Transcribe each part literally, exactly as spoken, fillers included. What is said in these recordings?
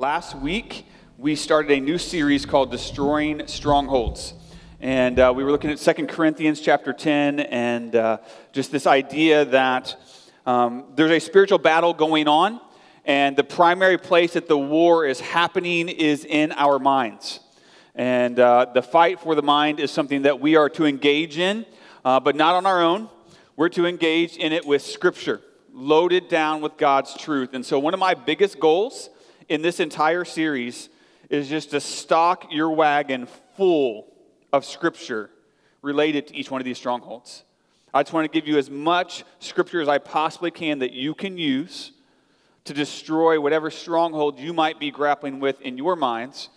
Last week, we started a new series called Destroying Strongholds. And uh, we were looking at Second Corinthians chapter ten and uh, just this idea that um, there's a spiritual battle going on, and the primary place that the war is happening is in our minds. And uh, the fight for the mind is something that we are to engage in, uh, but not on our own. We're to engage in it with Scripture, loaded down with God's truth. And so one of my biggest goals in this entire series is just to stock your wagon full of Scripture related to each one of these strongholds. I just want to give you as much Scripture as I possibly can that you can use to destroy whatever stronghold you might be grappling with in your minds.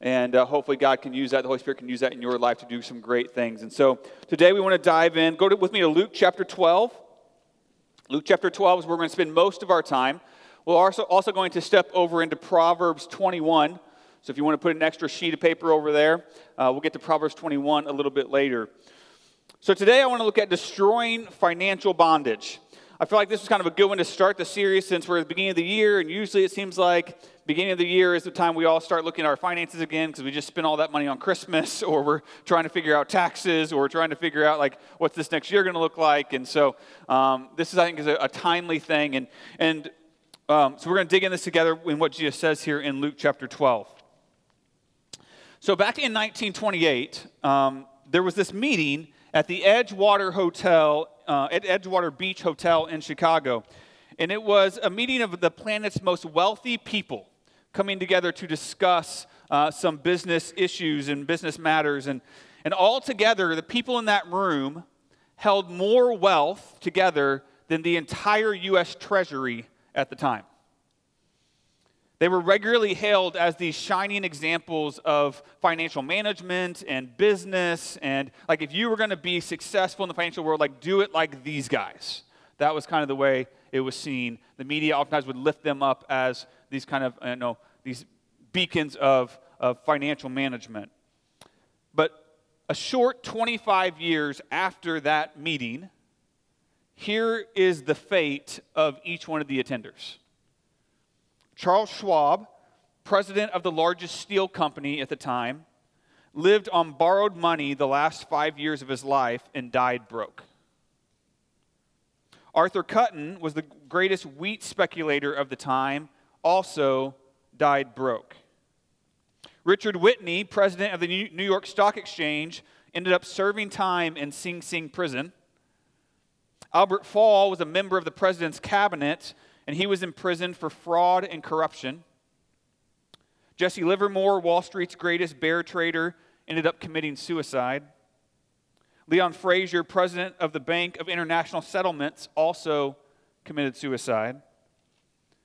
And uh, hopefully God can use that, the Holy Spirit can use that in your life to do some great things. And so today we want to dive in. Go to, with me to Luke chapter twelve. Luke chapter twelve is where we're going to spend most of our time. We're also, also going to step over into Proverbs twenty-one. So if you want to put an extra sheet of paper over there, uh, we'll get to Proverbs twenty-one a little bit later. So today I want to look at destroying financial bondage. I feel like this is kind of a good one to start the series since we're at the beginning of the year, and usually it seems like beginning of the year is the time we all start looking at our finances again because we just spent all that money on Christmas, or we're trying to figure out taxes, or we're trying to figure out, like, what's this next year going to look like. And so um, this is, I think, is a, a timely thing. And, and um, so we're going to dig in this together in what Jesus says here in Luke chapter twelve. So back in nineteen twenty-eight, um, there was this meeting at the Edgewater Hotel Uh, at Edgewater Beach Hotel in Chicago. And it was a meeting of the planet's most wealthy people coming together to discuss uh, some business issues and business matters. And, and all together, the people in that room held more wealth together than the entire U S Treasury at the time. They were regularly hailed as these shining examples of financial management and business, and like if you were going to be successful in the financial world, like do it like these guys. That was kind of the way it was seen. The media oftentimes would lift them up as these kind of, I don't know, these beacons of, of financial management. But a short twenty-five years after that meeting, here is the fate of each one of the attenders. Charles Schwab, president of the largest steel company at the time, lived on borrowed money the last five years of his life and died broke. Arthur Cutton was the greatest wheat speculator of the time, also died broke. Richard Whitney, president of the New York Stock Exchange, ended up serving time in Sing Sing prison. Albert Fall was a member of the president's cabinet, and he was imprisoned for fraud and corruption. Jesse Livermore, Wall Street's greatest bear trader, ended up committing suicide. Leon Fraser, president of the Bank of International Settlements, also committed suicide.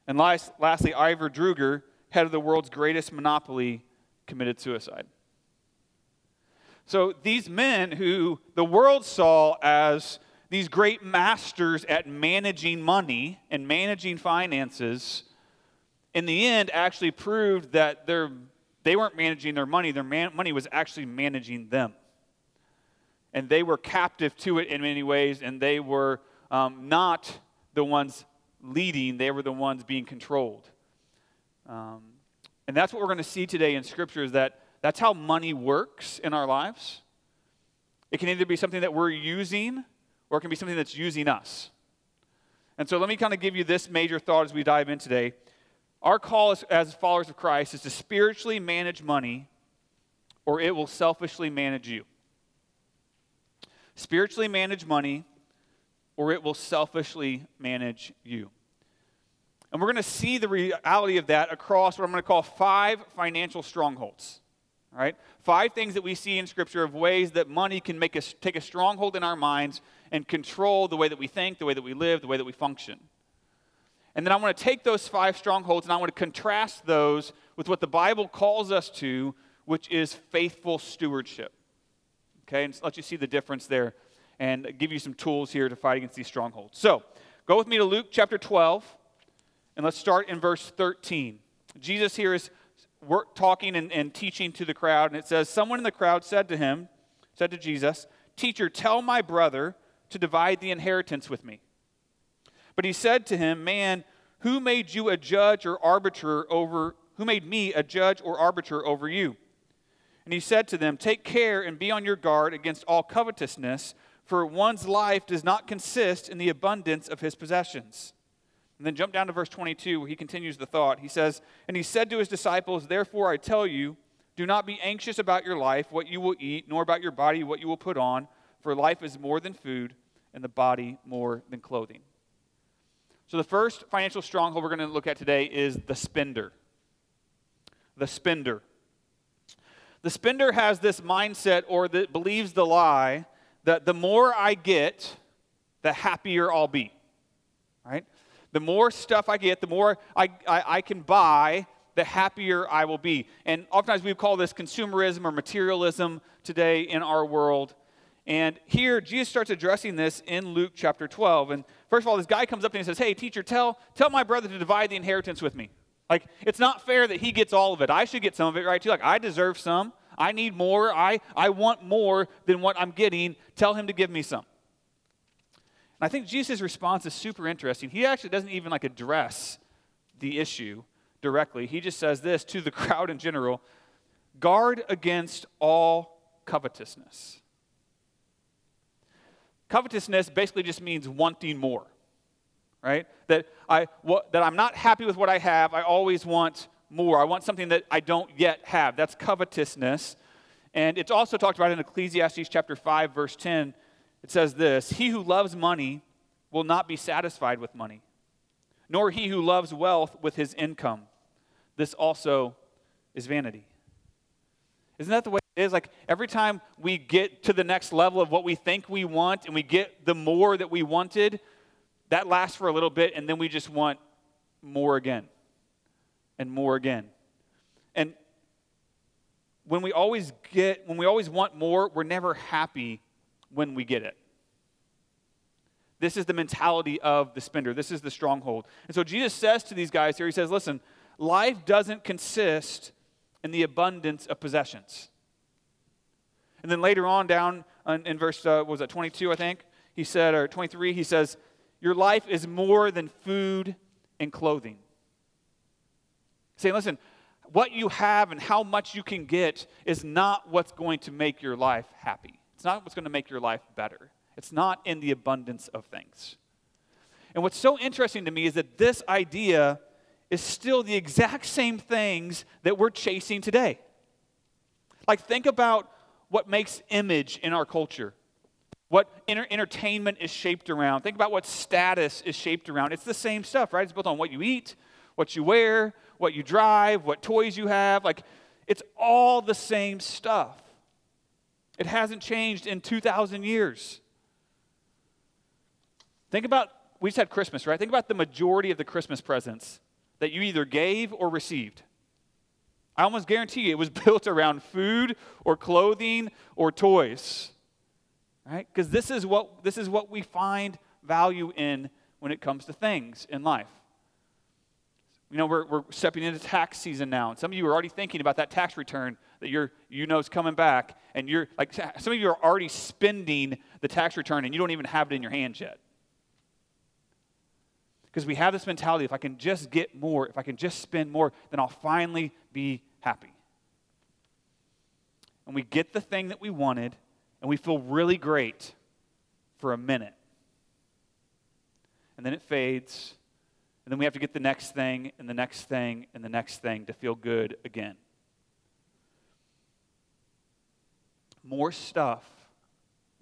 And last, lastly, Ivor Druger, head of the world's greatest monopoly, committed suicide. So these men who the world saw as these great masters at managing money and managing finances, in the end, actually proved that they're, they weren't managing their money. Their man, money was actually managing them. And they were captive to it in many ways, and they were um, not the ones leading. They were the ones being controlled. Um, and that's what we're going to see today in Scripture, is that that's how money works in our lives. It can either be something that we're using, or it can be something that's using us. And so let me kind of give you this major thought as we dive in today. Our call as followers of Christ is to spiritually manage money, or it will selfishly manage you. Spiritually manage money, or it will selfishly manage you. And we're going to see the reality of that across what I'm going to call five financial strongholds. All right? Five things that we see in Scripture of ways that money can make us take a stronghold in our minds and control the way that we think, the way that we live, the way that we function. And then I want to take those five strongholds and I want to contrast those with what the Bible calls us to, which is faithful stewardship. Okay, and let you see the difference there and give you some tools here to fight against these strongholds. So, go with me to Luke chapter twelve, and let's start in verse thirteen. Jesus here is work, talking and, and teaching to the crowd, and it says, someone in the crowd said to him, said to Jesus, "Teacher, tell my brother to divide the inheritance with me." But he said to him, "Man, who made you a judge or arbiter over Who made me a judge or arbiter over you? And he said to them, take care and be on your guard against all covetousness, for one's life does not consist in the abundance of his possessions. And then jump down to verse twenty-two, where he continues the thought. He says, and he said to his disciples, therefore I tell you, do not be anxious about your life, what you will eat, nor about your body, what you will put on, for life is more than food, and the body more than clothing. So the first financial stronghold we're going to look at today is the spender. The spender. The spender has this mindset, or that believes the lie, that the more I get, the happier I'll be. Right? The more stuff I get, the more I, I, I can buy, the happier I will be. And oftentimes we call this consumerism or materialism today in our world. And here, Jesus starts addressing this in Luke chapter twelve. And first of all, this guy comes up to him and says, hey, teacher, tell, tell my brother to divide the inheritance with me. Like, it's not fair that he gets all of it. I should get some of it, right, too. Like, I deserve some. I need more. I, I want more than what I'm getting. Tell him to give me some. And I think Jesus' response is super interesting. He actually doesn't even, like, address the issue directly. He just says this to the crowd in general: guard against all covetousness. Covetousness basically just means wanting more, right? That I what, that I'm not happy with what I have. I always want more. I want something that I don't yet have. That's covetousness. And it's also talked about in Ecclesiastes chapter five, verse ten. It says this: he who loves money will not be satisfied with money, nor he who loves wealth with his income. This also is vanity. Isn't that the way it is? Like, every time we get to the next level of what we think we want, and we get the more that we wanted, that lasts for a little bit, and then we just want more again and more again. And when we always get, when we always want more, we're never happy when we get it. This is the mentality of the spender. This is the stronghold. And so Jesus says to these guys here, he says, listen, life doesn't consist in the abundance of possessions. And then later on down in verse, uh, what was that, twenty-two, I think? He said, or twenty-three, he says, your life is more than food and clothing. Saying, listen, what you have and how much you can get is not what's going to make your life happy. It's not what's going to make your life better. It's not in the abundance of things. And what's so interesting to me is that this idea is still the exact same things that we're chasing today. Like, think about what makes image in our culture, what inter- entertainment is shaped around. Think about what status is shaped around. It's the same stuff, right? It's built on what you eat, what you wear, what you drive, what toys you have. Like, it's all the same stuff. It hasn't changed in two thousand years. Think about, we just had Christmas, right? Think about the majority of the Christmas presents that you either gave or received. I almost guarantee you it was built around food or clothing or toys, right? Because this is what this is what we find value in when it comes to things in life. You know, we're we're stepping into tax season now, and some of you are already thinking about that tax return that you're you know is coming back, and you're like, some of you are already spending the tax return, and you don't even have it in your hands yet. Because we have this mentality, if I can just get more, if I can just spend more, then I'll finally be happy. And we get the thing that we wanted, and we feel really great for a minute. And then it fades, and then we have to get the next thing, and the next thing, and the next thing to feel good again. More stuff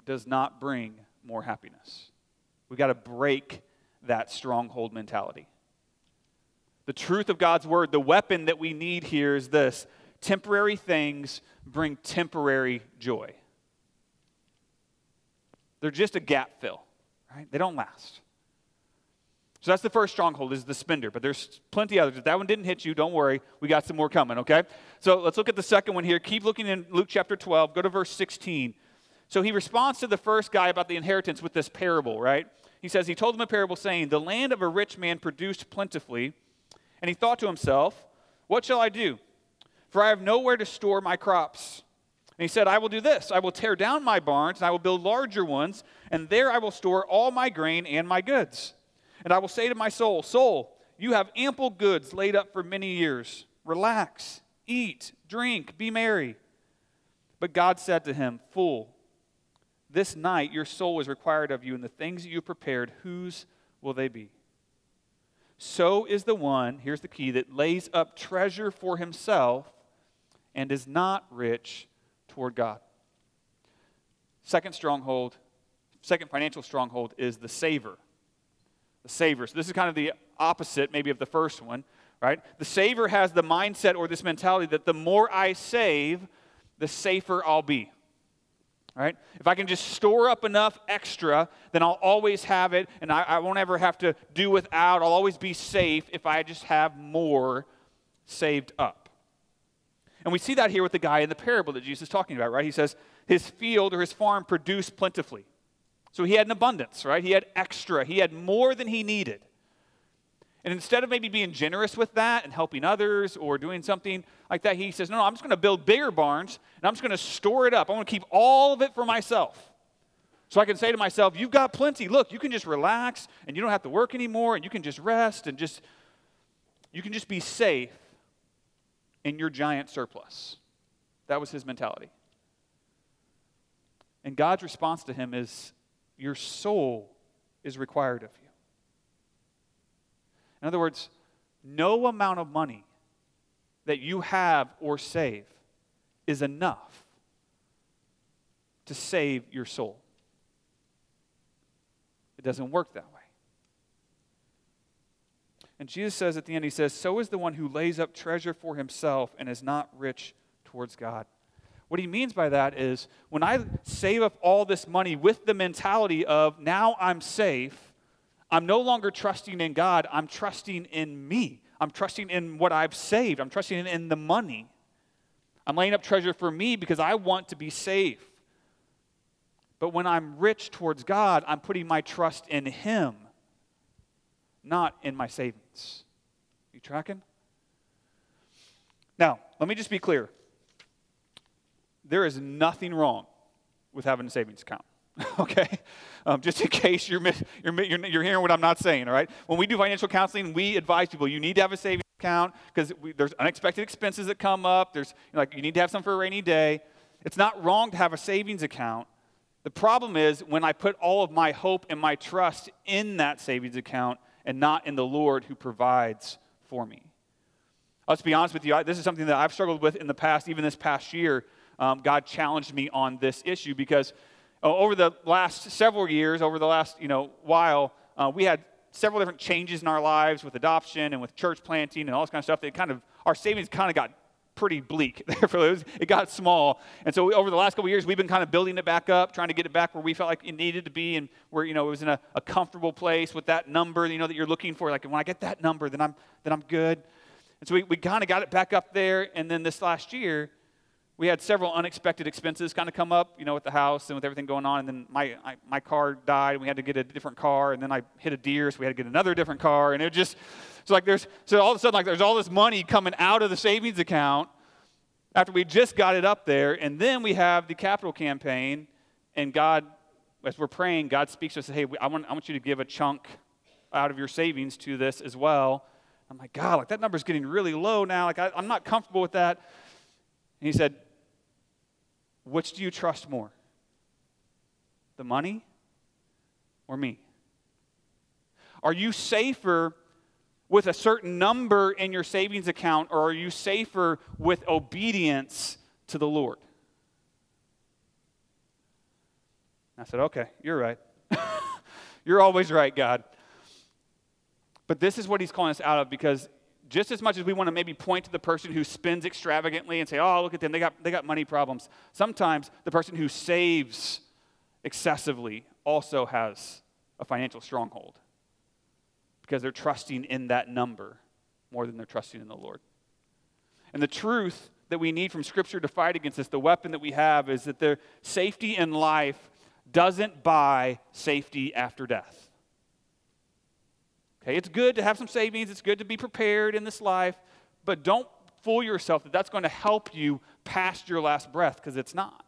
does not bring more happiness. We've got to break that stronghold mentality. The truth of God's word, the weapon that we need here is this: temporary things bring temporary joy. They're just a gap fill, right? They don't last. So that's the first stronghold, is the spender, but there's plenty others. If that one didn't hit you, don't worry. We got some more coming, okay? So let's look at the second one here. Keep looking in Luke chapter twelve. Go to verse sixteen. So he responds to the first guy about the inheritance with this parable, right? He says, he told him a parable saying, the land of a rich man produced plentifully, and he thought to himself, what shall I do? For I have nowhere to store my crops. And he said, I will do this. I will tear down my barns, and I will build larger ones, and there I will store all my grain and my goods. And I will say to my soul, soul, you have ample goods laid up for many years. relax, eat, drink, be merry. But God said to him, fool, this night your soul is required of you, and the things that you prepared, whose will they be? So is the one, here's the key, that lays up treasure for himself and is not rich toward God. Second stronghold, second financial stronghold is the saver. The saver. So this is kind of the opposite maybe of the first one, right? The saver has the mindset or this mentality that the more I save, the safer I'll be. Right? If I can just store up enough extra, then I'll always have it, and I, I won't ever have to do without. I'll always be safe if I just have more saved up. And we see that here with the guy in the parable that Jesus is talking about, right? He says his field or his farm produced plentifully. So he had an abundance, right? He had extra. He had more than he needed. And instead of maybe being generous with that and helping others or doing something like that, he says, no, no, I'm just going to build bigger barns, and I'm just going to store it up. I want to keep all of it for myself. So I can say to myself, you've got plenty. Look, you can just relax, and you don't have to work anymore, and you can just rest, and just you can just be safe in your giant surplus. That was his mentality. And God's response to him is, your soul is required of you. In other words, no amount of money that you have or save is enough to save your soul. It doesn't work that way. And Jesus says at the end, he says, so is the one who lays up treasure for himself and is not rich towards God. What he means by that is, when I save up all this money with the mentality of, now I'm safe, I'm no longer trusting in God, I'm trusting in me. I'm trusting in what I've saved. I'm trusting in the money. I'm laying up treasure for me because I want to be safe. But when I'm rich towards God, I'm putting my trust in Him, not in my savings. You tracking? Now, let me just be clear. There is nothing wrong with having a savings account. Okay, um, just in case you're, mis- you're you're you're hearing what I'm not saying, all right? When we do financial counseling, we advise people you need to have a savings account because there's unexpected expenses that come up. There's like you need to have some for a rainy day. It's not wrong to have a savings account. The problem is when I put all of my hope and my trust in that savings account and not in the Lord who provides for me. Let's be honest with you. I, this is something that I've struggled with in the past. Even this past year, um, God challenged me on this issue because. Over the last several years, over the last, you know, while, uh, we had several different changes in our lives with adoption and with church planting and all this kind of stuff. That kind of, our savings kind of got pretty bleak. Therefore, it, was, it got small. And so we, over the last couple of years, we've been kind of building it back up, trying to get it back where we felt like it needed to be and where, you know, it was in a, a comfortable place with that number, you know, that you're looking for. Like, when I get that number, then I'm, then I'm good. And so we, we kind of got it back up there. And then this last year, we had several unexpected expenses kind of come up, you know, with the house and with everything going on. And then my I, my car died, and we had to get a different car. And then I hit a deer, so we had to get another different car. And it just, so like there's, so all of a sudden, like there's all this money coming out of the savings account after we just got it up there. And then we have the capital campaign, and God, as we're praying, God speaks to us and says, hey, I want I want you to give a chunk out of your savings to this as well. I'm like, God, like that number's getting really low now. Like I, I'm not comfortable with that. And he said, which do you trust more, the money or me? Are you safer with a certain number in your savings account, or are you safer with obedience to the Lord? And I said, okay, you're right. You're always right, God. But this is what he's calling us out of, because just as much as we want to maybe point to the person who spends extravagantly and say, oh, look at them, they got they got money problems. Sometimes the person who saves excessively also has a financial stronghold because they're trusting in that number more than they're trusting in the Lord. And the truth that we need from Scripture to fight against this, the weapon that we have, is that their safety in life doesn't buy safety after death. Okay, it's good to have some savings. It's good to be prepared in this life. But don't fool yourself that that's going to help you past your last breath, because it's not.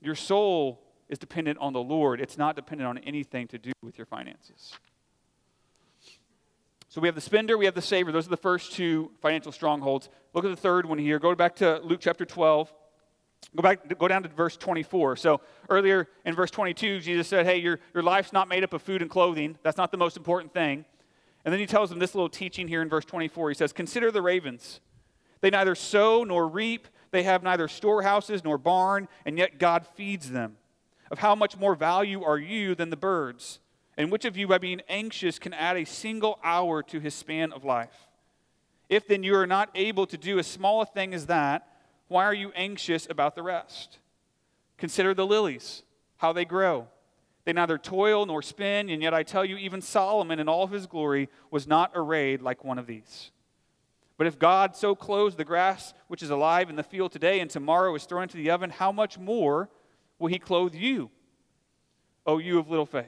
Your soul is dependent on the Lord. It's not dependent on anything to do with your finances. So we have the spender, we have the saver. Those are the first two financial strongholds. Look at the third one here. Go back to Luke chapter twelve. Go back. Go down to verse twenty-four. So earlier in verse twenty-two, Jesus said, hey, your, your life's not made up of food and clothing. That's not the most important thing. And then he tells them this little teaching here in verse twenty-four. He says, consider the ravens. They neither sow nor reap. They have neither storehouses nor barn, and yet God feeds them. Of how much more value are you than the birds? And which of you, by being anxious, can add a single hour to his span of life? If then you are not able to do as small a thing as that, why are you anxious about the rest? Consider the lilies, how they grow. They neither toil nor spin, and yet I tell you, even Solomon in all of his glory was not arrayed like one of these. But if God so clothes the grass which is alive in the field today and tomorrow is thrown into the oven, how much more will he clothe you, O you of little faith?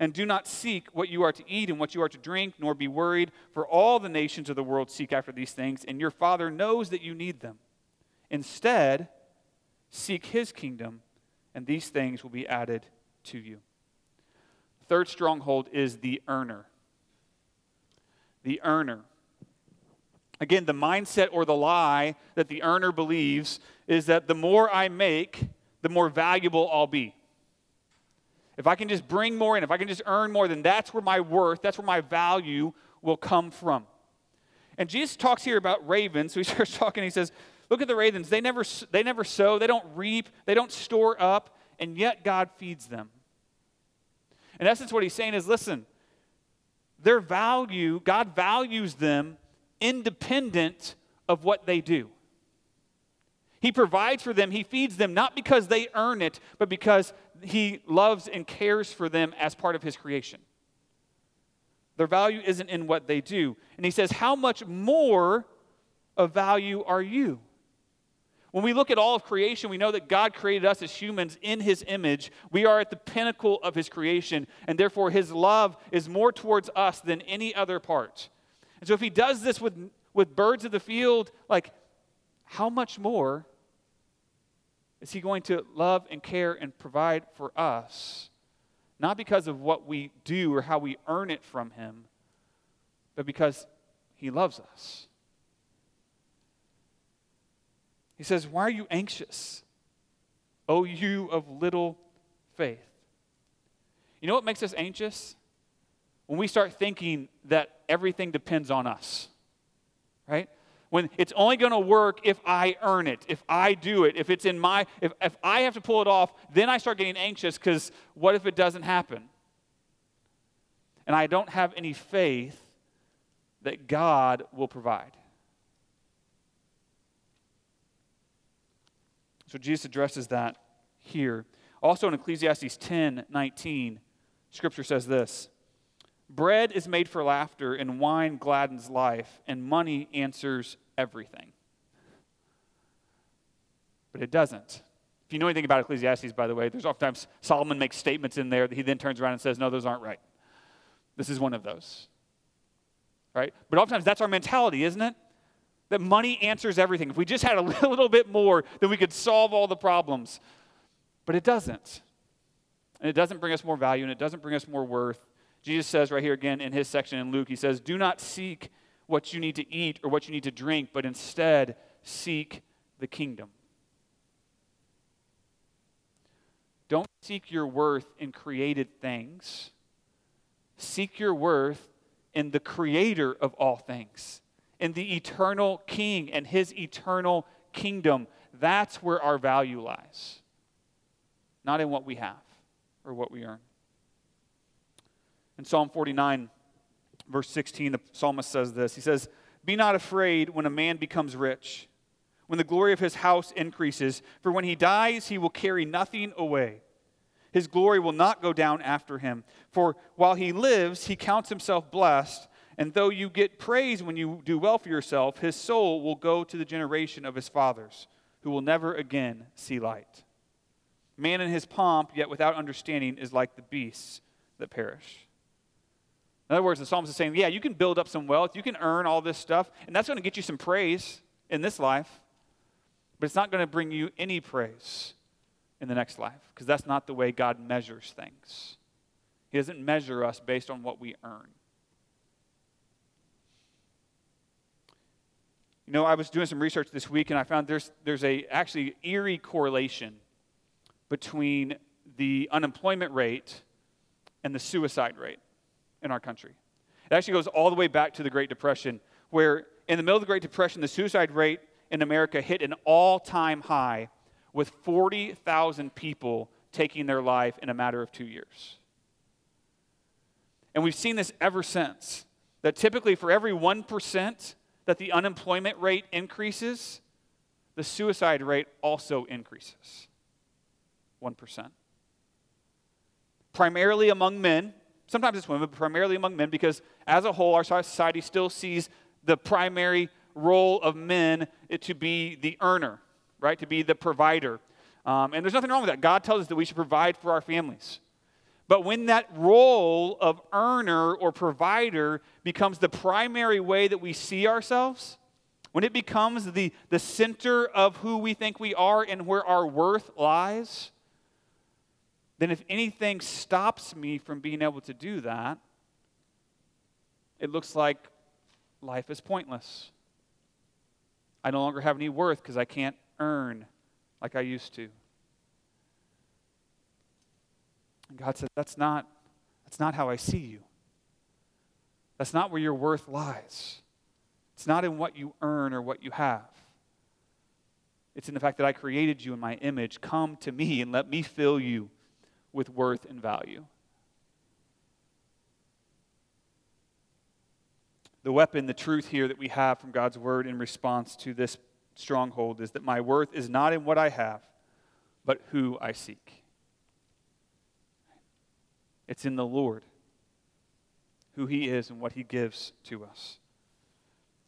And do not seek what you are to eat and what you are to drink, nor be worried, for all the nations of the world seek after these things, and your Father knows that you need them. Instead, seek his kingdom, and these things will be added to you. The third stronghold is the earner. The earner. Again, the mindset or the lie that the earner believes is that the more I make, the more valuable I'll be. If I can just bring more in, if I can just earn more, then that's where my worth, that's where my value will come from. And Jesus talks here about ravens. So he starts talking, he says, look at the ravens. They never, they never sow, they don't reap, they don't store up, and yet God feeds them. In essence, what he's saying is, listen, their value, God values them independent of what they do. He provides for them, he feeds them, not because they earn it, but because he loves and cares for them as part of his creation. Their value isn't in what they do. And he says, how much more of value are you? When we look at all of creation, we know that God created us as humans in his image. We are at the pinnacle of his creation, and therefore his love is more towards us than any other part. And so if he does this with, with birds of the field, like, how much more is he going to love and care and provide for us, not because of what we do or how we earn it from him, but because he loves us? He says, why are you anxious, O you of little faith? You know what makes us anxious? When we start thinking that everything depends on us, right? When it's only going to work if I earn it, if I do it, if it's in my, if, if I have to pull it off, then I start getting anxious because what if it doesn't happen? And I don't have any faith that God will provide. So Jesus addresses that here. Also in Ecclesiastes ten nineteen, Scripture says this. Bread is made for laughter, and wine gladdens life, and money answers everything. But it doesn't. If you know anything about Ecclesiastes, by the way, there's oftentimes Solomon makes statements in there that he then turns around and says, no, those aren't right. This is one of those. Right? But oftentimes that's our mentality, isn't it? That money answers everything. If we just had a little bit more, then we could solve all the problems. But it doesn't. And it doesn't bring us more value, and it doesn't bring us more worth. Jesus says right here again in his section in Luke, he says, do not seek what you need to eat or what you need to drink, but instead seek the kingdom. Don't seek your worth in created things. Seek your worth in the creator of all things, in the eternal king and his eternal kingdom. That's where our value lies, not in what we have or what we earn. In Psalm forty-nine, verse sixteen, the psalmist says this. He says, be not afraid when a man becomes rich, when the glory of his house increases. For when he dies, he will carry nothing away. His glory will not go down after him. For while he lives, he counts himself blessed. And though you get praise when you do well for yourself, his soul will go to the generation of his fathers, who will never again see light. Man in his pomp, yet without understanding, is like the beasts that perish. In other words, the psalmist is saying, yeah, you can build up some wealth, you can earn all this stuff, and that's going to get you some praise in this life, but it's not going to bring you any praise in the next life, because that's not the way God measures things. He doesn't measure us based on what we earn. You know, I was doing some research this week, and I found there's there's a actually eerie correlation between the unemployment rate and the suicide rate in our country. It actually goes all the way back to the Great Depression, where in the middle of the Great Depression, the suicide rate in America hit an all-time high with forty thousand people taking their life in a matter of two years. And we've seen this ever since, that typically for every one percent that the unemployment rate increases, the suicide rate also increases. one percent. Primarily among men, sometimes it's women, but primarily among men, because as a whole, our society still sees the primary role of men to be the earner, right? To be the provider. Um, and there's nothing wrong with that. God tells us that we should provide for our families. But when that role of earner or provider becomes the primary way that we see ourselves, when it becomes the, the center of who we think we are and where our worth lies, then if anything stops me from being able to do that, it looks like life is pointless. I no longer have any worth because I can't earn like I used to. And God said, that's not, that's not how I see you. That's not where your worth lies. It's not in what you earn or what you have. It's in the fact that I created you in my image. Come to me and let me fill you with worth and value. The weapon, the truth here that we have from God's word in response to this stronghold is that my worth is not in what I have, but who I seek. It's in the Lord, who he is and what he gives to us.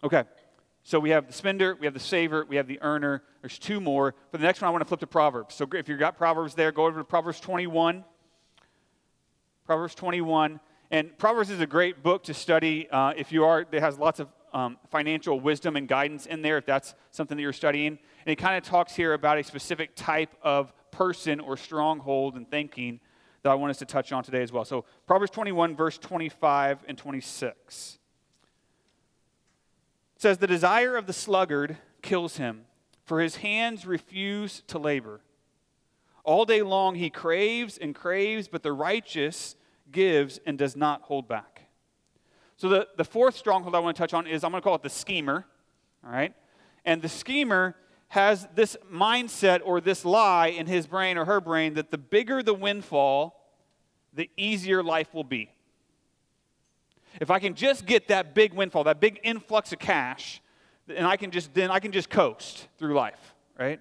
Okay, so we have the spender, we have the saver, we have the earner. There's two more. For the next one, I want to flip to Proverbs. So if you've got Proverbs there, go over to Proverbs twenty-one. Proverbs twenty-one. And Proverbs is a great book to study uh, if you are. It has lots of um, financial wisdom and guidance in there if that's something that you're studying. And it kind of talks here about a specific type of person or stronghold and thinking that I want us to touch on today as well. So Proverbs twenty-one, verse twenty-five and twenty-six. It says, the desire of the sluggard kills him, for his hands refuse to labor. All day long he craves and craves, but the righteous gives and does not hold back. So the, the fourth stronghold I want to touch on is, I'm going to call it the schemer. All right? And the schemer has this mindset or this lie in his brain or her brain that the bigger the windfall, the easier life will be. If I can just get that big windfall, that big influx of cash, and I can just then I can just coast through life, right?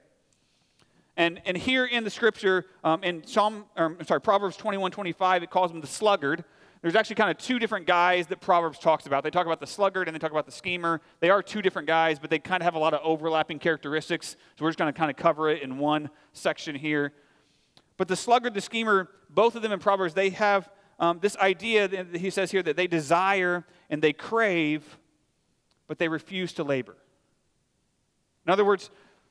And and here in the scripture, um, in Psalm, or, I'm sorry, Proverbs twenty-one twenty-five, it calls him the sluggard. There's actually kind of two different guys that Proverbs talks about. They talk about the sluggard and they talk about the schemer. They are two different guys, but they kind of have a lot of overlapping characteristics. So we're just going to kind of cover it in one section here. But the sluggard, the schemer, both of them in Proverbs, they have um, this idea that he says here that they desire and they crave, but they refuse to labor. In other words,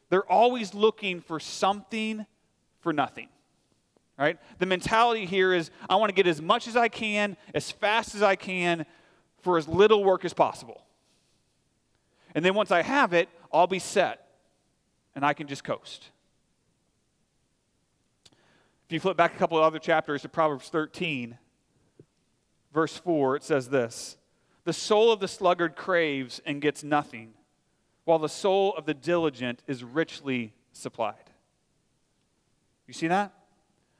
they're always looking for something for nothing. Right? The mentality here is, I want to get as much as I can, as fast as I can, for as little work as possible. And then once I have it, I'll be set, and I can just coast. If you flip back a couple of other chapters to Proverbs thirteen, verse four, it says this, the soul of the sluggard craves and gets nothing, while the soul of the diligent is richly supplied. You see that?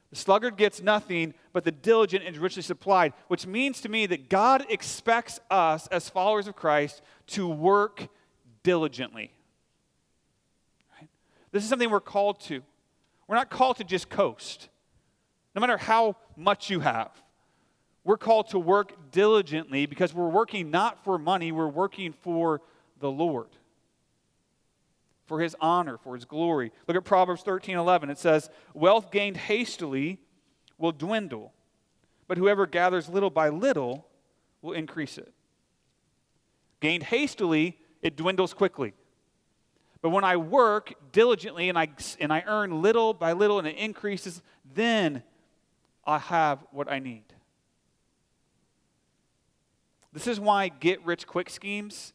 The sluggard gets nothing, but the diligent is richly supplied, which means to me that God expects us as followers of Christ to work diligently. Right? This is something we're called to. We're not called to just coast, no matter how much you have. We're called to work diligently because we're working not for money, we're working for the Lord, for his honor, for his glory. Look at Proverbs thirteen eleven. It says, wealth gained hastily will dwindle, but whoever gathers little by little will increase it. Gained hastily, it dwindles quickly. But when I work diligently and I, and I earn little by little and it increases, then I have what I need. This is why get-rich-quick schemes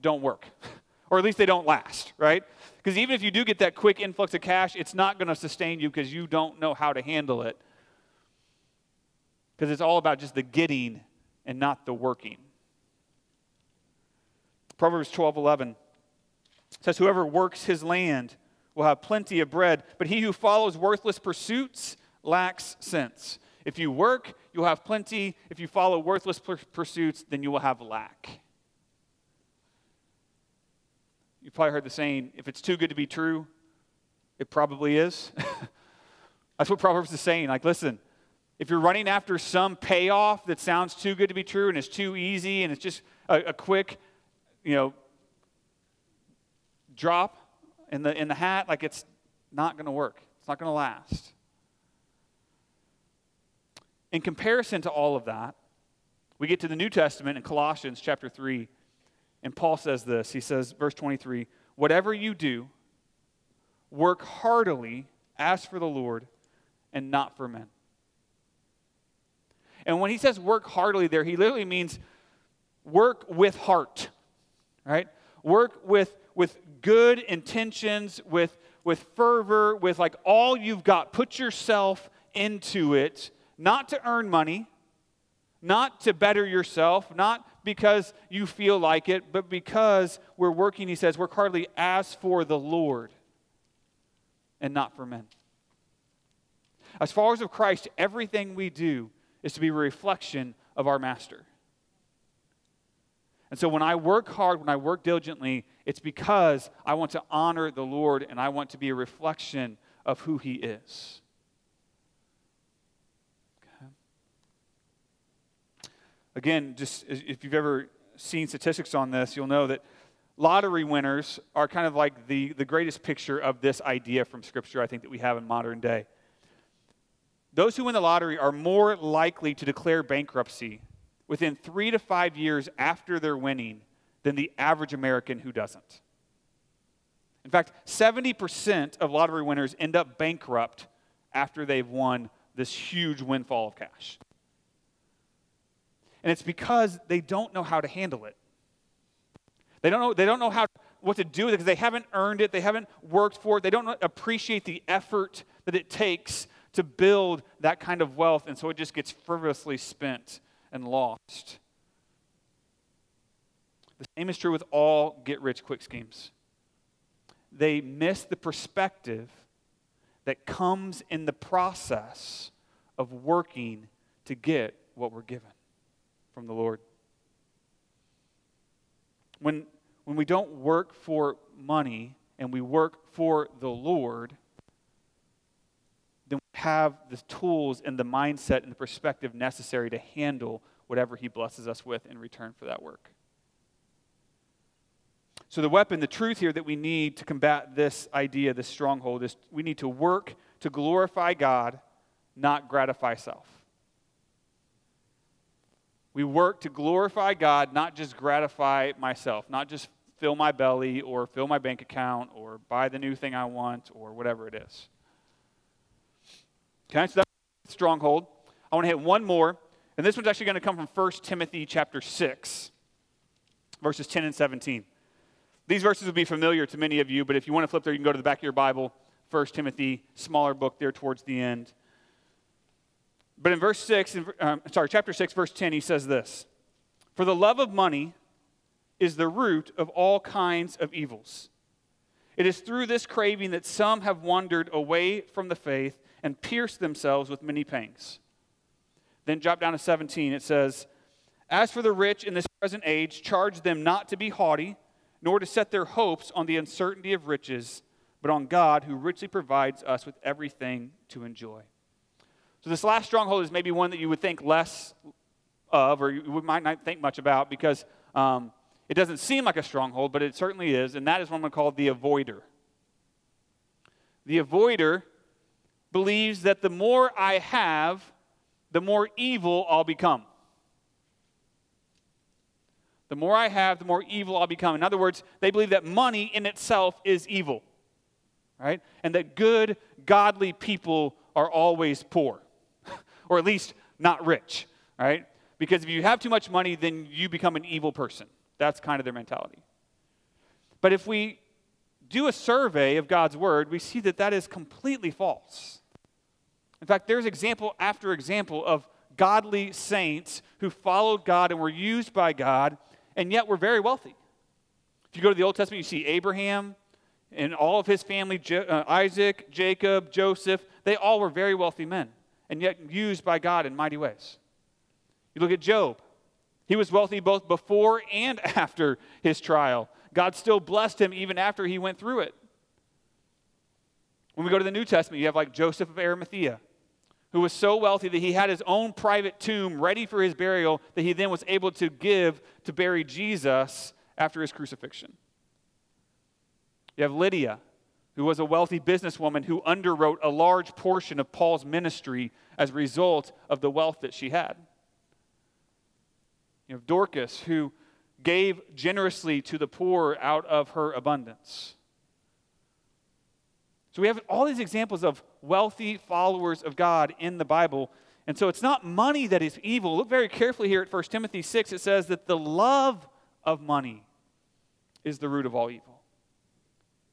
don't work. Or at least they don't last, right? Because even if you do get that quick influx of cash, it's not going to sustain you because you don't know how to handle it. Because it's all about just the getting and not the working. Proverbs twelve eleven says, whoever works his land will have plenty of bread, but he who follows worthless pursuits lacks sense. If you work, you'll have plenty. If you follow worthless pur- pursuits, then you will have lack. You've probably heard the saying, if it's too good to be true, it probably is. That's what Proverbs is saying. Like, listen, if you're running after some payoff that sounds too good to be true and it's too easy and it's just a, a quick, you know, drop in the in the hat, like it's not going to work. It's not going to last. In comparison to all of that, we get to the New Testament in Colossians chapter three. And Paul says this, he says, verse twenty-three, whatever you do, work heartily as for the Lord and not for men. And when he says work heartily there, he literally means work with heart, right? Work with, with good intentions, with, with fervor, with like all you've got. Put yourself into it, not to earn money, not to better yourself, not because you feel like it, but because we're working, he says, work hardly as for the Lord and not for men. As followers of Christ, everything we do is to be a reflection of our Master. And so when I work hard, when I work diligently, it's because I want to honor the Lord and I want to be a reflection of who he is. Again, just if you've ever seen statistics on this, you'll know that lottery winners are kind of like the, the greatest picture of this idea from Scripture, I think, that we have in modern day. Those who win the lottery are more likely to declare bankruptcy within three to five years after their winning than the average American who doesn't. In fact, seventy percent of lottery winners end up bankrupt after they've won this huge windfall of cash. And it's because they don't know how to handle it. They don't know, they don't know how, what to do with it because they haven't earned it. They haven't worked for it. They don't appreciate the effort that it takes to build that kind of wealth. And so it just gets frivolously spent and lost. The same is true with all get-rich-quick schemes. They miss the perspective that comes in the process of working to get what we're given from the Lord. When, when we don't work for money and we work for the Lord, then we have the tools and the mindset and the perspective necessary to handle whatever he blesses us with in return for that work. So the weapon, the truth here that we need to combat this idea, this stronghold, is we need to work to glorify God, not gratify self. We work to glorify God, not just gratify myself, not just fill my belly or fill my bank account or buy the new thing I want or whatever it is. Okay, so that's the stronghold. I want to hit one more, and this one's actually going to come from First Timothy chapter six, verses ten and seventeen. These verses will be familiar to many of you, but if you want to flip there, you can go to the back of your Bible, First Timothy, smaller book there towards the end. But in verse six, um, sorry, chapter six, verse ten, he says this: "For the love of money is the root of all kinds of evils. It is through this craving that some have wandered away from the faith and pierced themselves with many pangs." Then drop down to seventeen, it says, "As for the rich in this present age, charge them not to be haughty, nor to set their hopes on the uncertainty of riches, but on God who richly provides us with everything to enjoy." So this last stronghold is maybe one that you would think less of, or you might not think much about, because um, it doesn't seem like a stronghold, but it certainly is, and that is what I'm going to call the avoider. The avoider believes that the more I have, the more evil I'll become. The more I have, the more evil I'll become. In other words, they believe that money in itself is evil, right? And that good, godly people are always poor. Or at least not rich, right? Because if you have too much money, then you become an evil person. That's kind of their mentality. But if we do a survey of God's word, we see that that is completely false. In fact, there's example after example of godly saints who followed God and were used by God, and yet were very wealthy. If you go to the Old Testament, you see Abraham and all of his family, Isaac, Jacob, Joseph. They all were very wealthy men, and yet used by God in mighty ways. You look at Job. He was wealthy both before and after his trial. God still blessed him even after he went through it. When we go to the New Testament, you have like Joseph of Arimathea, who was so wealthy that he had his own private tomb ready for his burial that he then was able to give to bury Jesus after his crucifixion. You have Lydia, who was a wealthy businesswoman who underwrote a large portion of Paul's ministry as a result of the wealth that she had. You have Dorcas, who gave generously to the poor out of her abundance. So we have all these examples of wealthy followers of God in the Bible. And so it's not money that is evil. Look very carefully here at First Timothy six. It says that the love of money is the root of all evil.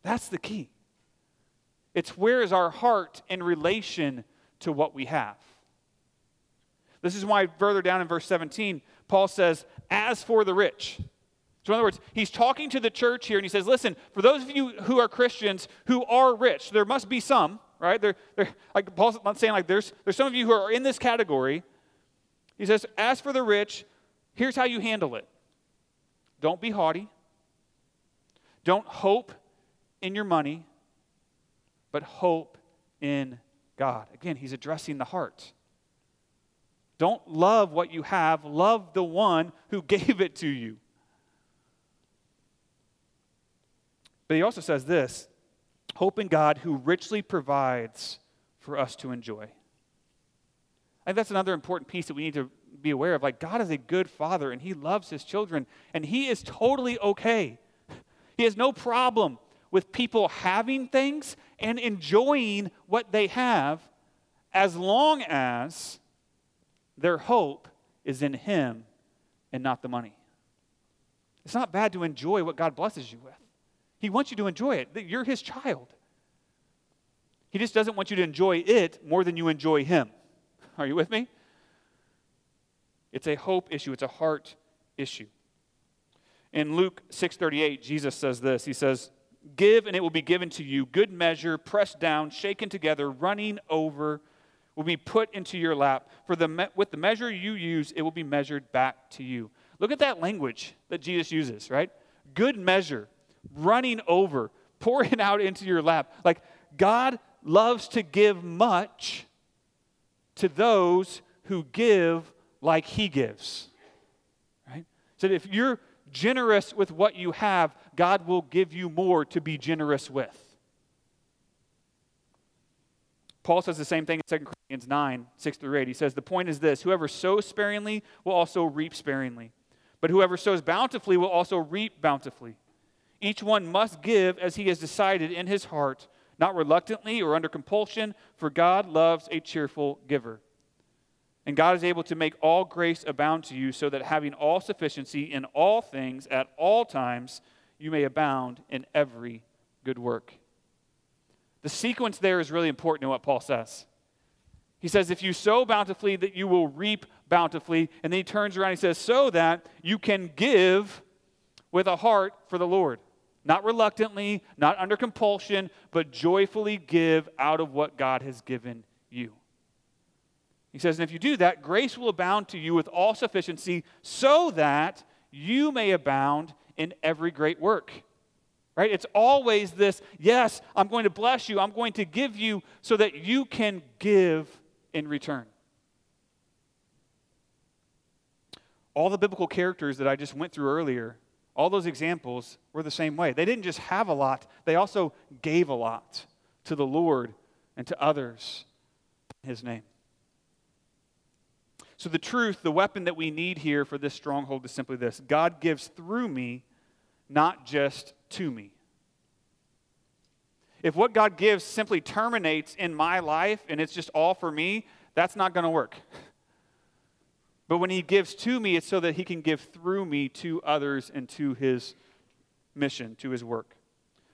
That's the key. It's where is our heart in relation to what we have. This is why further down in verse seventeen, Paul says, as for the rich. So in other words, he's talking to the church here, and he says, listen, for those of you who are Christians who are rich, there must be some, right? There, there, like Paul's not saying like there's, there's some of you who are in this category. He says, as for the rich, here's how you handle it. Don't be haughty. Don't hope in your money, but hope in God. Again, he's addressing the heart. Don't love what you have. Love the one who gave it to you. But he also says this, hope in God who richly provides for us to enjoy. I think that's another important piece that we need to be aware of. Like, God is a good father, and he loves his children, and he is totally okay. He has no problem with people having things and enjoying what they have as long as their hope is in him and not the money. It's not bad to enjoy what God blesses you with. He wants you to enjoy it. You're his child. He just doesn't want you to enjoy it more than you enjoy him. Are you with me? It's a hope issue. It's a heart issue. In Luke six thirty-eight, Jesus says this. He says, give and it will be given to you. Good measure, pressed down, shaken together, running over, will be put into your lap. For the me- with the measure you use, it will be measured back to you. Look at that language that Jesus uses, right? Good measure. Running over, pouring out into your lap. Like, God loves to give much to those who give like he gives. Right? So if you're generous with what you have, God will give you more to be generous with. Paul says the same thing in Second Corinthians nine, six through eight. He says, the point is this, whoever sows sparingly will also reap sparingly. But whoever sows bountifully will also reap bountifully. Each one must give as he has decided in his heart, not reluctantly or under compulsion, for God loves a cheerful giver. And God is able to make all grace abound to you, so that having all sufficiency in all things at all times, you may abound in every good work. The sequence there is really important in what Paul says. He says, if you sow bountifully, that you will reap bountifully. And then he turns around and he says, so that you can give with a heart for the Lord. Not reluctantly, not under compulsion, but joyfully give out of what God has given you. He says, and if you do that, grace will abound to you with all sufficiency so that you may abound in every great work. Right? It's always this, yes, I'm going to bless you, I'm going to give you so that you can give in return. All the biblical characters that I just went through earlier, all those examples were the same way. They didn't just have a lot, they also gave a lot to the Lord and to others in his name. So the truth, the weapon that we need here for this stronghold is simply this. God gives through me, not just to me. If what God gives simply terminates in my life and it's just all for me, that's not going to work. But when he gives to me, it's so that he can give through me to others and to his mission, to his work.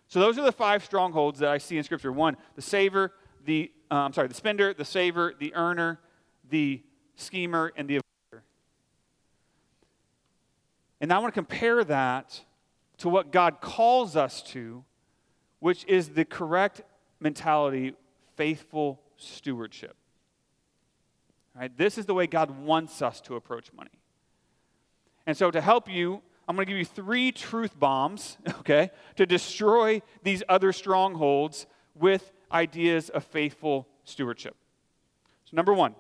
So those are the five strongholds that I see in Scripture. One, the saver, the uh, I'm sorry, the spender, the saver, the earner, the schemer, and the avoider. And I want to compare that to what God calls us to, which is the correct mentality, faithful stewardship. All right, this is the way God wants us to approach money. And so to help you, I'm going to give you three truth bombs, okay, to destroy these other strongholds with ideas of faithful stewardship. So number one,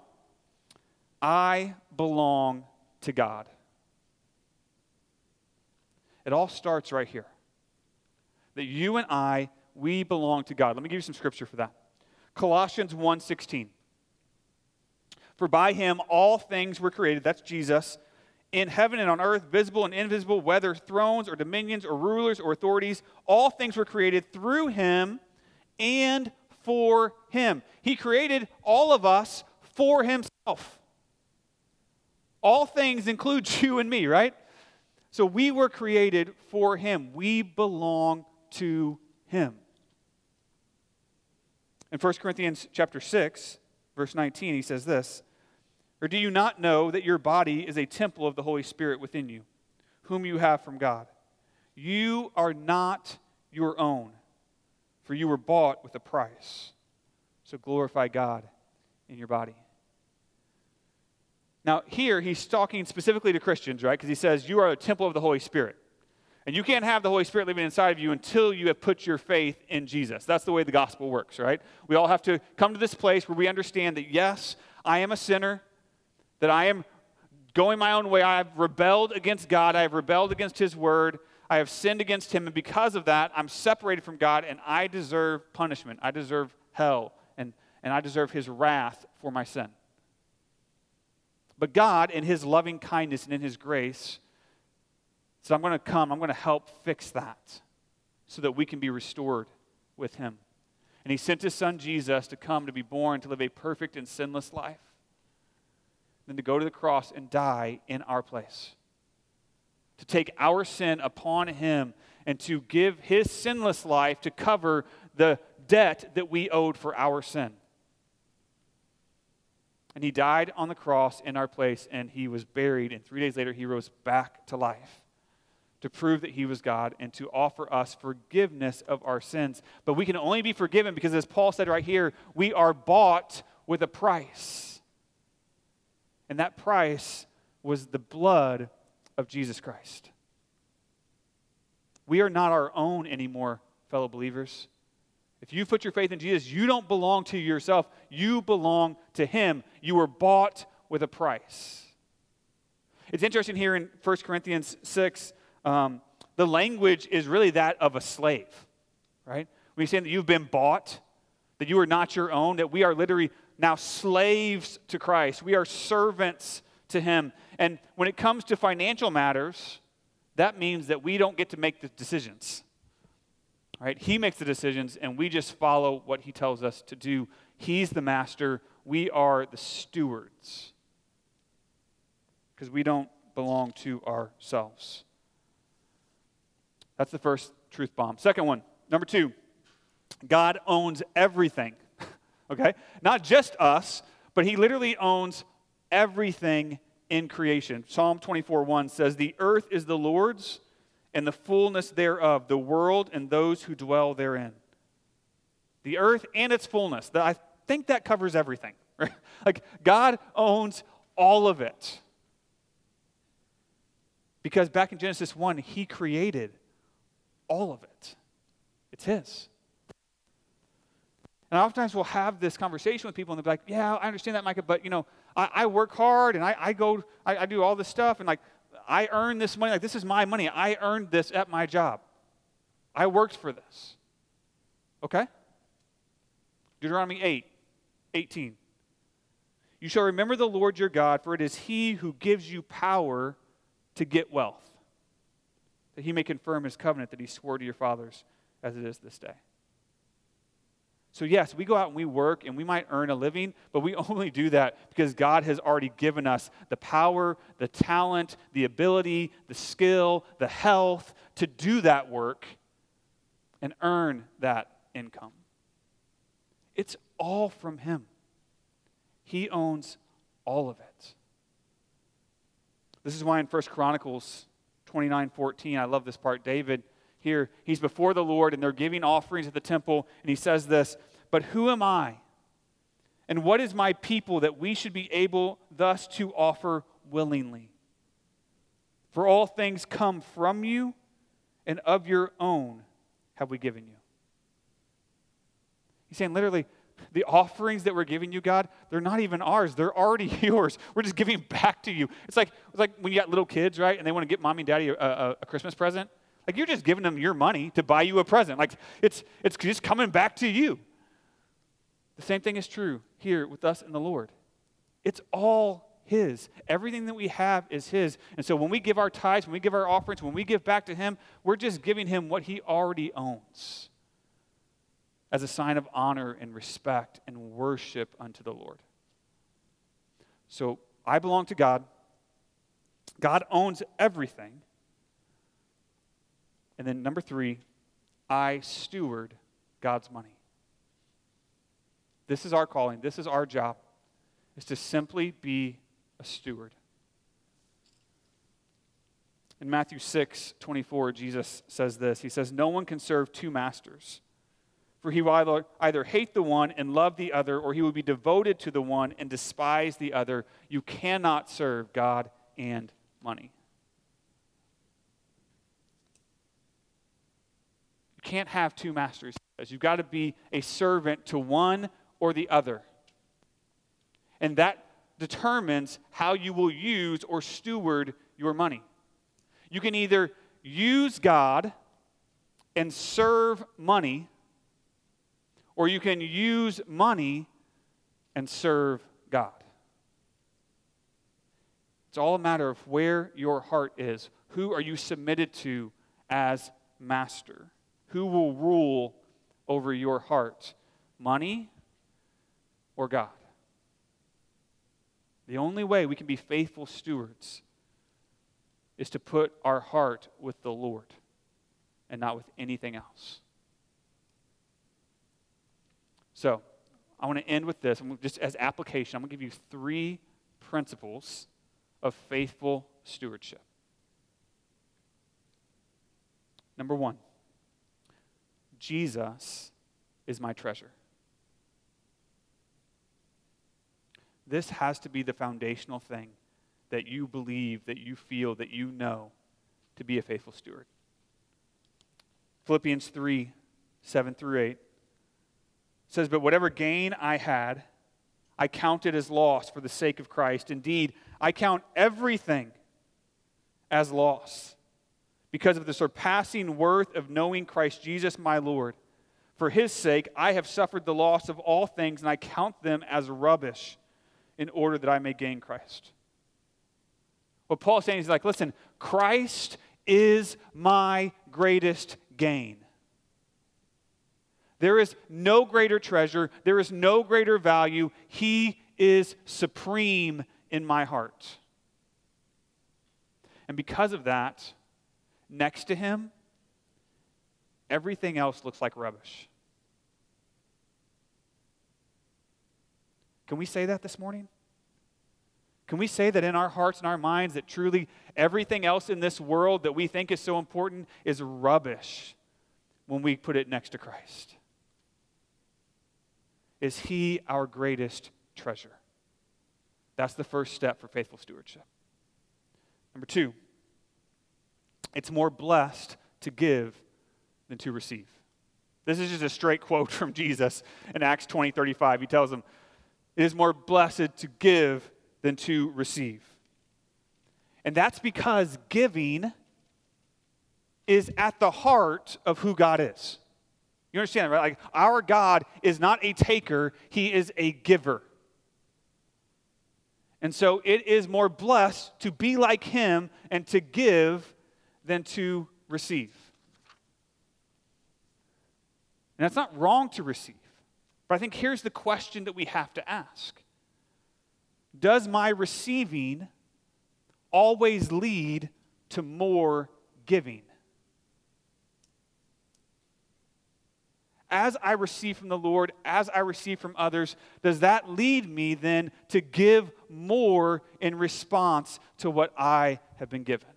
I belong to God. It all starts right here. That you and I, we belong to God. Let me give you some scripture for that. Colossians one sixteen. For by him all things were created, that's Jesus, in heaven and on earth, visible and invisible, whether thrones or dominions or rulers or authorities, all things were created through him and for him. He created all of us for himself. All things include you and me, right? So we were created for him. We belong to him. In First Corinthians chapter six, verse nineteen, he says this, or do you not know that your body is a temple of the Holy Spirit within you, whom you have from God? You are not your own, for you were bought with a price. So glorify God in your body. Now, here he's talking specifically to Christians, right? Because he says, you are a temple of the Holy Spirit. And you can't have the Holy Spirit living inside of you until you have put your faith in Jesus. That's the way the gospel works, right? We all have to come to this place where we understand that, yes, I am a sinner, that I am going my own way. I have rebelled against God. I have rebelled against his word. I have sinned against him. And because of that, I'm separated from God, and I deserve punishment. I deserve hell, and, and I deserve his wrath for my sin. But God, in his loving kindness and in his grace, said, I'm going to come, I'm going to help fix that so that we can be restored with him. And he sent his son Jesus to come, to be born, to live a perfect and sinless life, then to go to the cross and die in our place, to take our sin upon him and to give his sinless life to cover the debt that we owed for our sin. And he died on the cross in our place, and he was buried, and three days later he rose back to life to prove that he was God and to offer us forgiveness of our sins. But we can only be forgiven because, as Paul said right here, we are bought with a price. And that price was the blood of Jesus Christ. We are not our own anymore, fellow believers. If you put your faith in Jesus, you don't belong to yourself. You belong to him. You were bought with a price. It's interesting here in First Corinthians six, Um, the language is really that of a slave, right? When he's saying that you've been bought, that you are not your own, that we are literally now slaves to Christ. We are servants to him. And when it comes to financial matters, that means that we don't get to make the decisions, right? He makes the decisions, and we just follow what he tells us to do. He's the master. We are the stewards because we don't belong to ourselves. That's the first truth bomb. Second one, number two, God owns everything, okay? Not just us, but he literally owns everything in creation. Psalm twenty-four one says, the earth is the Lord's and the fullness thereof, the world and those who dwell therein. The earth and its fullness. I think that covers everything, right? Like, God owns all of it. Because back in Genesis one, he created all of it. It's his. And oftentimes we'll have this conversation with people and they'll be like, yeah, I understand that, Micah, but you know, I, I work hard and I, I go, I, I do all this stuff and like, I earn this money. Like, this is my money. I earned this at my job. I worked for this. Okay? Deuteronomy eight eighteen. You shall remember the Lord your God, for it is he who gives you power to get wealth, that he may confirm his covenant that he swore to your fathers as it is this day. So yes, we go out and we work and we might earn a living, but we only do that because God has already given us the power, the talent, the ability, the skill, the health to do that work and earn that income. It's all from Him. He owns all of it. This is why in First Chronicles twenty-nine fourteen, I love this part, David here, he's before the Lord, and they're giving offerings at the temple, and he says this, "But who am I, and what is my people, that we should be able thus to offer willingly? For all things come from you, and of your own have we given you." He's saying literally, the offerings that we're giving you, God, they're not even ours. They're already yours. We're just giving back to you. It's like, it's like when you got little kids, right, and they want to get mommy and daddy a, a, a Christmas present. Like, you're just giving them your money to buy you a present. Like, it's it's just coming back to you. The same thing is true here with us and the Lord. It's all His. Everything that we have is His. And so when we give our tithes, when we give our offerings, when we give back to Him, we're just giving Him what He already owns as a sign of honor and respect and worship unto the Lord. So I belong to God. God owns everything. And then number three, I steward God's money. This is our calling. This is our job, is to simply be a steward. In Matthew six twenty-four, Jesus says this. He says, "No one can serve two masters, for he will either hate the one and love the other, or he will be devoted to the one and despise the other. You cannot serve God and money." You can't have two masters. You've got to be a servant to one or the other. And that determines how you will use or steward your money. You can either use God and serve money, or you can use money and serve God. It's all a matter of where your heart is. Who are you submitted to as master? Who will rule over your heart, money or God? The only way we can be faithful stewards is to put our heart with the Lord and not with anything else. So I want to end with this. I'm just as application, I'm going to give you three principles of faithful stewardship. Number one, Jesus is my treasure. This has to be the foundational thing that you believe, that you feel, that you know to be a faithful steward. Philippians three seven through eight says, "But whatever gain I had, I counted as loss for the sake of Christ. Indeed, I count everything as loss, because of the surpassing worth of knowing Christ Jesus my Lord. For His sake, I have suffered the loss of all things, and I count them as rubbish in order that I may gain Christ." What Paul's saying is like, listen, Christ is my greatest gain. There is no greater treasure. There is no greater value. He is supreme in my heart. And because of that, next to Him, everything else looks like rubbish. Can we say that this morning? Can we say that in our hearts and our minds that truly everything else in this world that we think is so important is rubbish when we put it next to Christ? Is He our greatest treasure? That's the first step for faithful stewardship. Number two, it's more blessed to give than to receive. This is just a straight quote from Jesus in Acts twenty thirty-five. He tells them, "It is more blessed to give than to receive." And that's because giving is at the heart of who God is. You understand that, right? Like, our God is not a taker, He is a giver. And so it is more blessed to be like Him and to give than to receive. And that's not wrong to receive. But I think here's the question that we have to ask. Does my receiving always lead to more giving? As I receive from the Lord, as I receive from others, does that lead me then to give more in response to what I have been given?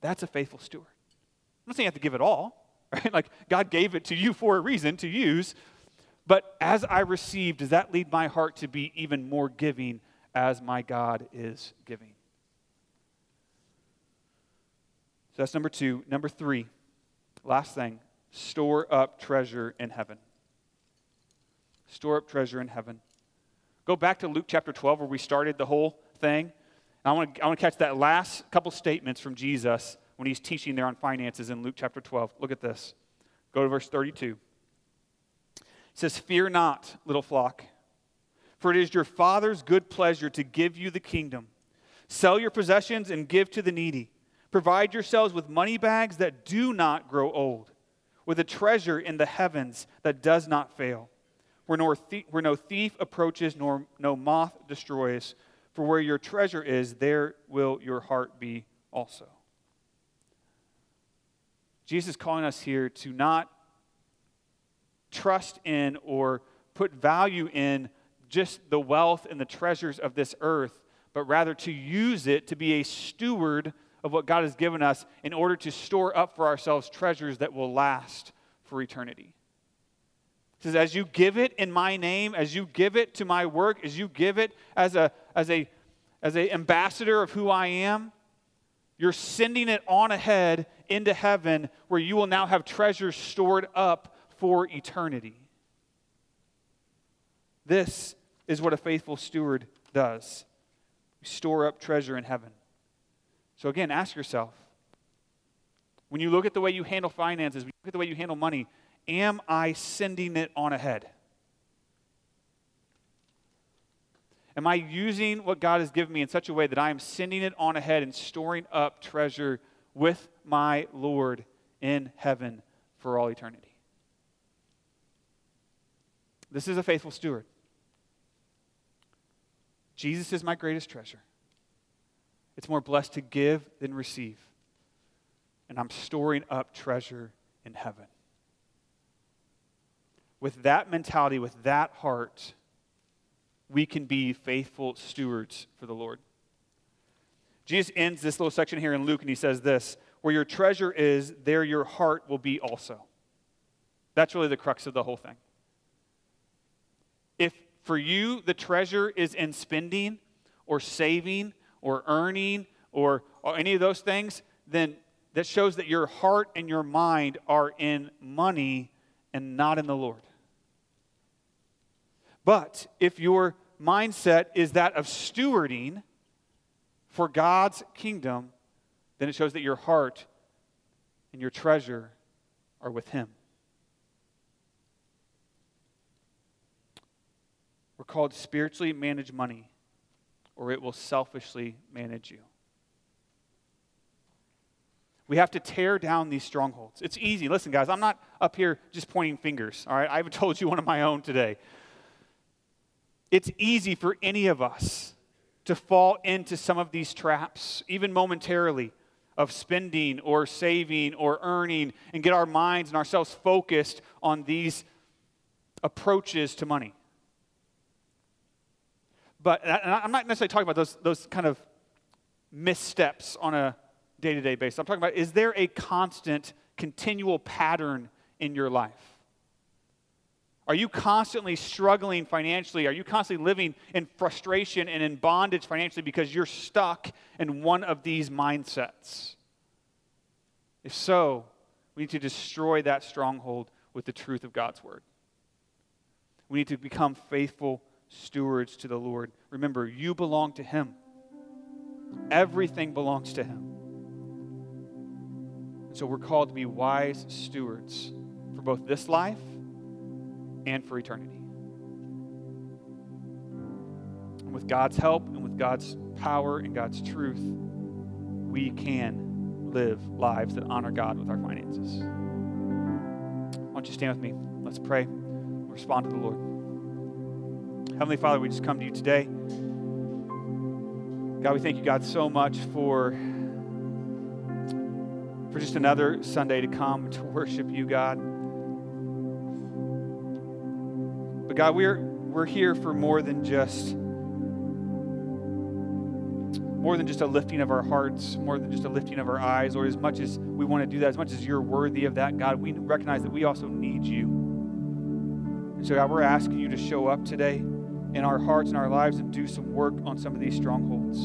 That's a faithful steward. I'm not saying you have to give it all, right? Like, God gave it to you for a reason to use. But as I receive, does that lead my heart to be even more giving as my God is giving? So that's number two. Number three, last thing. Store up treasure in heaven. Store up treasure in heaven. Go back to Luke chapter twelve where we started the whole thing. And I want to I want to catch that last couple statements from Jesus when he's teaching there on finances in Luke chapter twelve. Look at this. Go to verse thirty-two. It says, "Fear not, little flock, for it is your Father's good pleasure to give you the kingdom. Sell your possessions and give to the needy. Provide yourselves with money bags that do not grow old, with a treasure in the heavens that does not fail, where, nor thie- where no thief approaches nor no moth destroys, for where your treasure is, there will your heart be also." Jesus is calling us here to not trust in or put value in just the wealth and the treasures of this earth, but rather to use it to be a steward of what God has given us in order to store up for ourselves treasures that will last for eternity. It says, as you give it in my name, as you give it to my work, as you give it as a as a as a ambassador of who I am, you're sending it on ahead into heaven where you will now have treasures stored up for eternity. This is what a faithful steward does. We store up treasure in heaven. So again, ask yourself, when you look at the way you handle finances, when you look at the way you handle money, am I sending it on ahead? Am I using what God has given me in such a way that I am sending it on ahead and storing up treasure with my Lord in heaven for all eternity? This is a faithful steward. Jesus is my greatest treasure. It's more blessed to give than receive. And I'm storing up treasure in heaven. With that mentality, with that heart, we can be faithful stewards for the Lord. Jesus ends this little section here in Luke, and he says this, "Where your treasure is, there your heart will be also." That's really the crux of the whole thing. If for you the treasure is in spending or saving, or earning, or, or any of those things, then that shows that your heart and your mind are in money and not in the Lord. But if your mindset is that of stewarding for God's kingdom, then it shows that your heart and your treasure are with Him. We're called to spiritually manage money, or it will selfishly manage you. We have to tear down these strongholds. It's easy. Listen, guys, I'm not up here just pointing fingers, all right? I haven't told you one of my own today. It's easy for any of us to fall into some of these traps, even momentarily, of spending or saving or earning, and get our minds and ourselves focused on these approaches to money. But and I'm not necessarily talking about those, those kind of missteps on a day-to-day basis. I'm talking about, is there a constant, continual pattern in your life? Are you constantly struggling financially? Are you constantly living in frustration and in bondage financially because you're stuck in one of these mindsets? If so, we need to destroy that stronghold with the truth of God's word. We need to become faithful stewards to the Lord. Remember, you belong to Him. Everything belongs to Him. And so we're called to be wise stewards for both this life and for eternity. And with God's help and with God's power and God's truth, we can live lives that honor God with our finances. Why don't you stand with me? Let's pray. We're respond to the Lord. Heavenly Father, we just come to you today. God, we thank you, God, so much for, for just another Sunday to come to worship you, God. But God, we're we're here for more than just more than just a lifting of our hearts, more than just a lifting of our eyes, or as much as we want to do that, as much as you're worthy of that, God, we recognize that we also need you. And so, God, we're asking you to show up today in our hearts and our lives and do some work on some of these strongholds.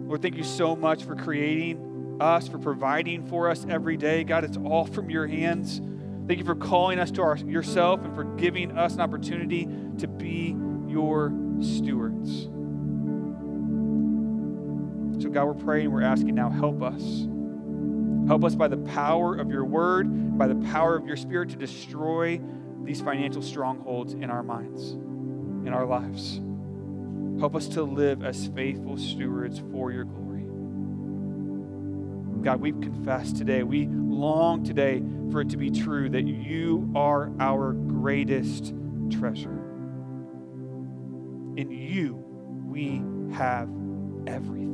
Lord, thank you so much for creating us, for providing for us every day. God, it's all from your hands. Thank you for calling us to our, yourself and for giving us an opportunity to be your stewards. So God, we're praying, we're asking now, help us. Help us by the power of your word, by the power of your spirit to destroy these financial strongholds in our minds, in our lives. Help us to live as faithful stewards for your glory. God, we've confessed today, we long today for it to be true that you are our greatest treasure. In you, we have everything.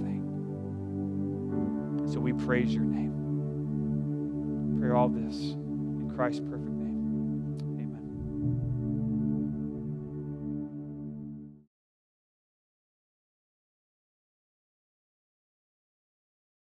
So we praise your name. We pray all this in Christ's perfect name.